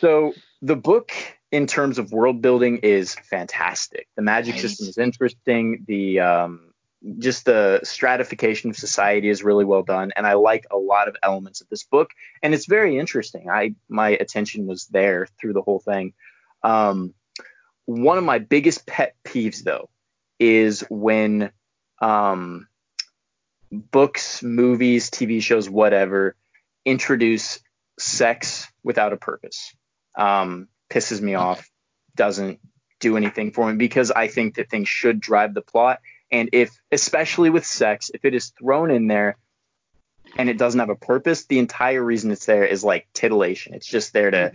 so the book in terms of world building is fantastic. The magic right. system is interesting. The um, just the stratification of society is really well done, and I like a lot of elements of this book. And it's very interesting. I my attention was there through the whole thing. Um, one of my biggest pet peeves, though, is when um. books, movies, T V shows, whatever, introduce sex without a purpose. Um, pisses me off, doesn't do anything for me, because I think that things should drive the plot. And if, especially with sex, if it is thrown in there and it doesn't have a purpose, the entire reason it's there is like titillation. It's just there to,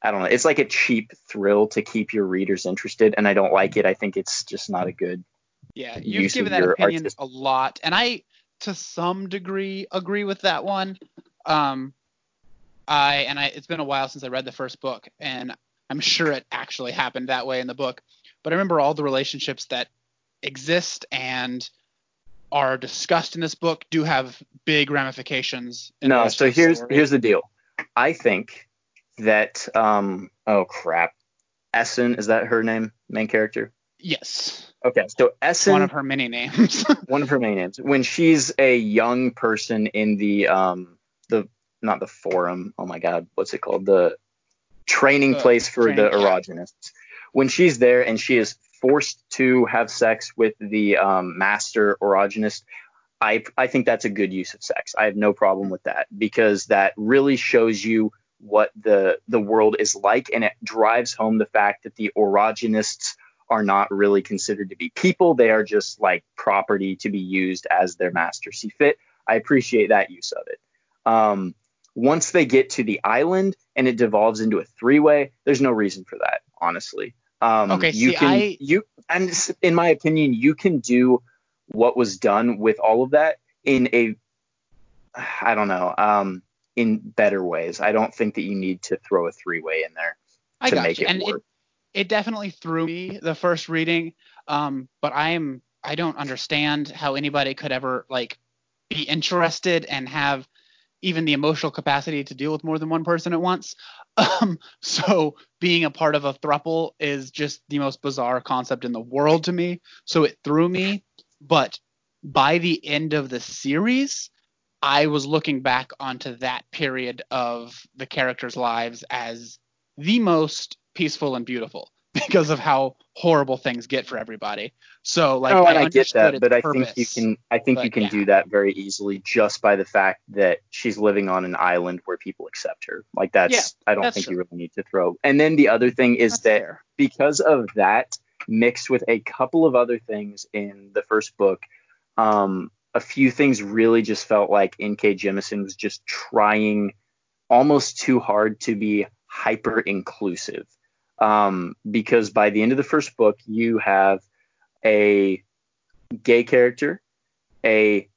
I don't know, it's like a cheap thrill to keep your readers interested, and I don't like it. I think it's just not a good yeah, you've given that opinion artistic. A lot, and I to some degree agree with that one. Um, I and I it's been a while since I read the first book, and I'm sure it actually happened that way in the book, but I remember all the relationships that exist and are discussed in this book do have big ramifications in no so here's story. Here's the deal. I think that um oh crap Essen, is that her name, main character? Yes. Okay, so Essen... One of her many names. one of her many names. When she's a young person in the, um, the not the forum, oh my god, what's it called? The training uh, place for training. The orogenists. When she's there and she is forced to have sex with the um, master orogenist, I, I think that's a good use of sex. I have no problem with that, because that really shows you what the, the world is like, and it drives home the fact that the orogenists are not really considered to be people. They are just like property to be used as their master see fit. I appreciate that use of it. Um, once they get to the island and it devolves into a three-way, there's no reason for that, honestly. Um, okay, you see, can, I... you, and in my opinion, you can do what was done with all of that in a, I don't know, um, in better ways. I don't think that you need to throw a three-way in there I to make you. it and work. It, it definitely threw me the first reading, um, but I am I don't understand how anybody could ever like be interested and have even the emotional capacity to deal with more than one person at once. Um, so being a part of a throuple is just the most bizarre concept in the world to me. So it threw me. But by the end of the series, I was looking back onto that period of the characters' lives as the most peaceful and beautiful because of how horrible things get for everybody. So like, oh, I, I get that, but I purpose, think you can, I think but, you can yeah. do that very easily just by the fact that she's living on an island where people accept her. Like that's, yeah, I don't that's think true. you really need to throw. And then the other thing is that's that fair. because of that mixed with a couple of other things in the first book, um, a few things really just felt like N K. Jemisin was just trying almost too hard to be hyper inclusive. Um, because by the end of the first book, you have a gay character, a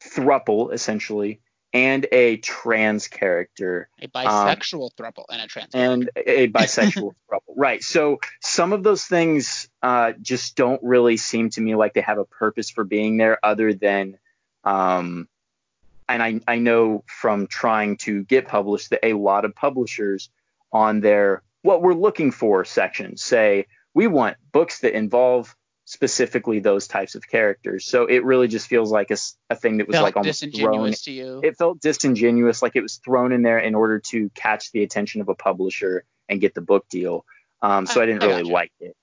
throuple, essentially, and a trans character. A bisexual um, throuple and a trans character. And a bisexual throuple, right. So some of those things uh, just don't really seem to me like they have a purpose for being there other than um, – and I, I know from trying to get published that a lot of publishers – on their what we're looking for section say we want books that involve specifically those types of characters. So it really just feels like a, a thing that was like almost disingenuous to you. It felt disingenuous, like it was thrown in there in order to catch the attention of a publisher and get the book deal. Um, so I, I didn't I really gotcha. like it.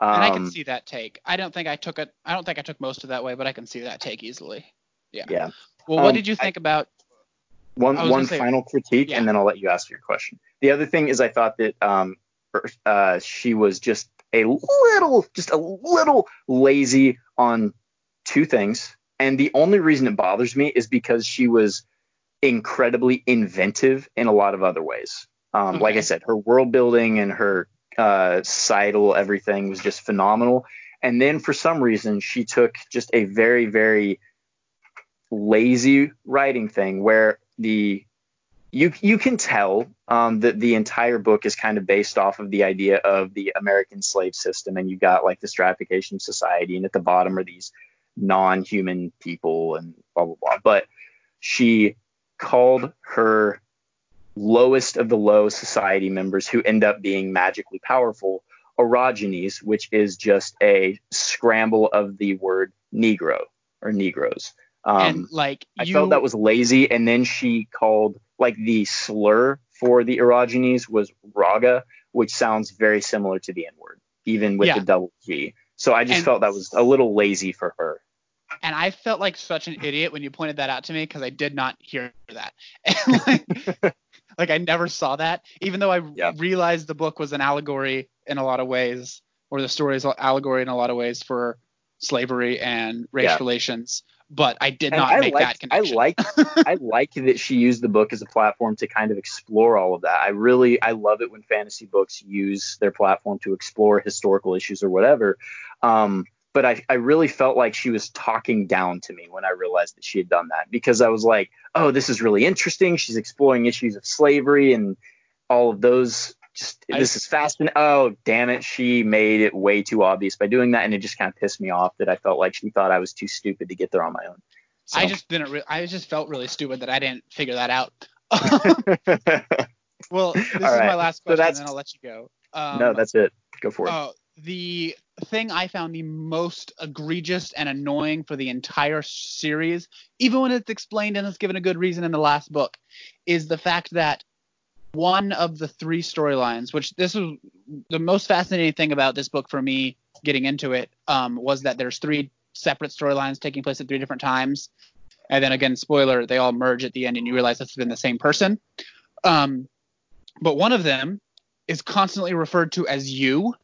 Um, and I can see that take. I don't think I took it. I don't think I took most of that way, but I can see that take easily. Yeah. Yeah. Well, um, what did you think I, about? One one say, final critique, yeah. and then I'll let you ask your question. The other thing is I thought that um, uh, she was just a little, just a little lazy on two things. And the only reason it bothers me is because she was incredibly inventive in a lot of other ways. Um, okay. Like I said, her world building and her uh, societal everything was just phenomenal. And then for some reason, she took just a very, very lazy writing thing where the you you can tell um, that the entire book is kind of based off of the idea of the American slave system, and you got like the stratification society, and at the bottom are these non-human people and blah blah blah. But she called her lowest of the low society members, who end up being magically powerful, orogenes, which is just a scramble of the word Negro or Negroes. Um, and like I you, felt that was lazy. And then she called like the slur for the orogenes was raga, which sounds very similar to the N-word, even with yeah. the double G. So I just and, felt that was a little lazy for her. And I felt like such an idiot when you pointed that out to me because I did not hear that. And like, like I never saw that, even though I yeah. realized the book was an allegory in a lot of ways, or the story is an allegory in a lot of ways for slavery and race yeah. relations. But I did and not I make liked, that connection. I like I like that she used the book as a platform to kind of explore all of that. I really I love it when fantasy books use their platform to explore historical issues or whatever. Um, but I, I really felt like she was talking down to me when I realized that she had done that, because I was like, oh, this is really interesting. She's exploring issues of slavery and all of those. Just I, this is fascinating. Oh, damn it. She made it way too obvious by doing that. And it just kind of pissed me off that I felt like she thought I was too stupid to get there on my own. So. I just didn't. Re- I just felt really stupid that I didn't figure that out. Well, this All is right. my last question, so and then I'll let you go. Um, no, that's it. Go for it. Uh, the thing I found the most egregious and annoying for the entire series, even when it's explained and it's given a good reason in the last book, is the fact that one of the three storylines, which this was the most fascinating thing about this book for me getting into it, um, was that there's three separate storylines taking place at three different times. And then again, spoiler, they all merge at the end and you realize it's been the same person. Um, but one of them is constantly referred to as you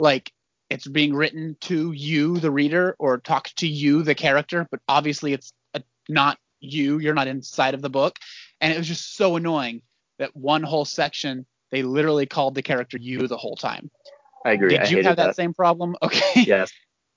like it's being written to you, the reader, or talks to you, the character, but obviously it's a, not you. You're not inside of the book. And it was just so annoying that one whole section, they literally called the character you the whole time. I agree. Did I you have that, that same problem? Okay. Yes.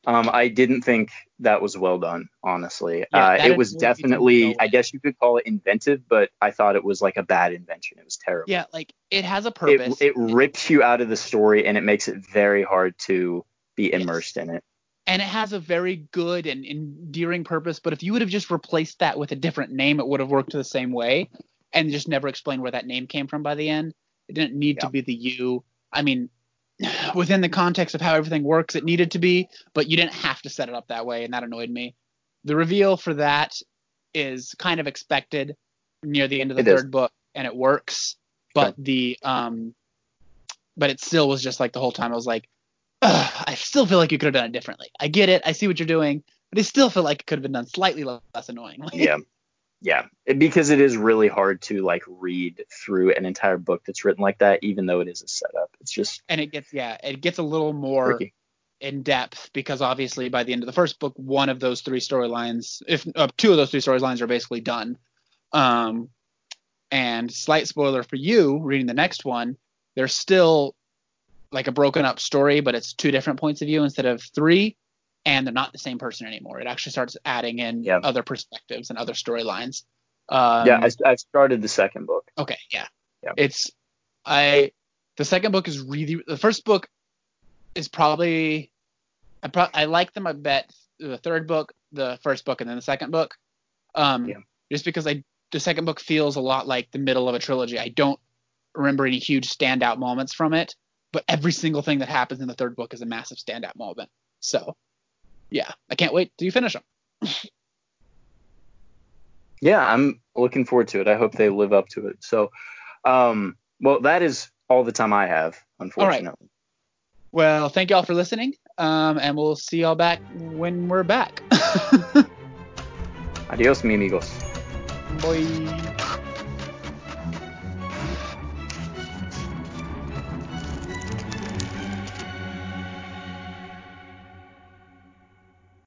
Um, I didn't think that was well done, honestly. Yeah, uh, it was definitely, I guess you could call it inventive, but I thought it was like a bad invention. It was terrible. Yeah, like it has a purpose. It, it rips you out of the story, and it makes it very hard to be immersed yes. in it. And it has a very good and endearing purpose, but if you would have just replaced that with a different name, it would have worked the same way, and just never explained where that name came from by the end. It didn't need yeah. to be the you. I mean, within the context of how everything works, it needed to be, but you didn't have to set it up that way, and that annoyed me. The reveal for that is kind of expected near the end of the it third is. book, and it works, but yeah. the um, but it still was just like the whole time I was like, ugh, I still feel like you could have done it differently. I get it, I see what you're doing, but I still feel like it could have been done slightly less annoyingly. Yeah, yeah, it, because it is really hard to like read through an entire book that's written like that, even though it is a setup. It's just and it gets yeah, it gets a little more tricky. In depth, because obviously by the end of the first book, one of those three storylines, if uh, two of those three storylines, are basically done. Um, and slight spoiler for you reading the next one, there's still like a broken up story, but it's two different points of view instead of three, and they're not the same person anymore. It actually starts adding in yeah. other perspectives and other storylines. Um, yeah, I, I started the second book. Okay, yeah. yeah. It's I the second book is really the first book is probably I pro, I like them I bet the third book, the first book, and then the second book. Um yeah. just because I the second book feels a lot like the middle of a trilogy. I don't remember any huge standout moments from it, but every single thing that happens in the third book is a massive standout moment. So, yeah, I can't wait till you finish them. Yeah, I'm looking forward to it. I hope they live up to it. So, um, well, that is all the time I have, unfortunately. All right. Well, thank you all for listening, um, and we'll see y'all back when we're back. Adios, mi amigos. Bye.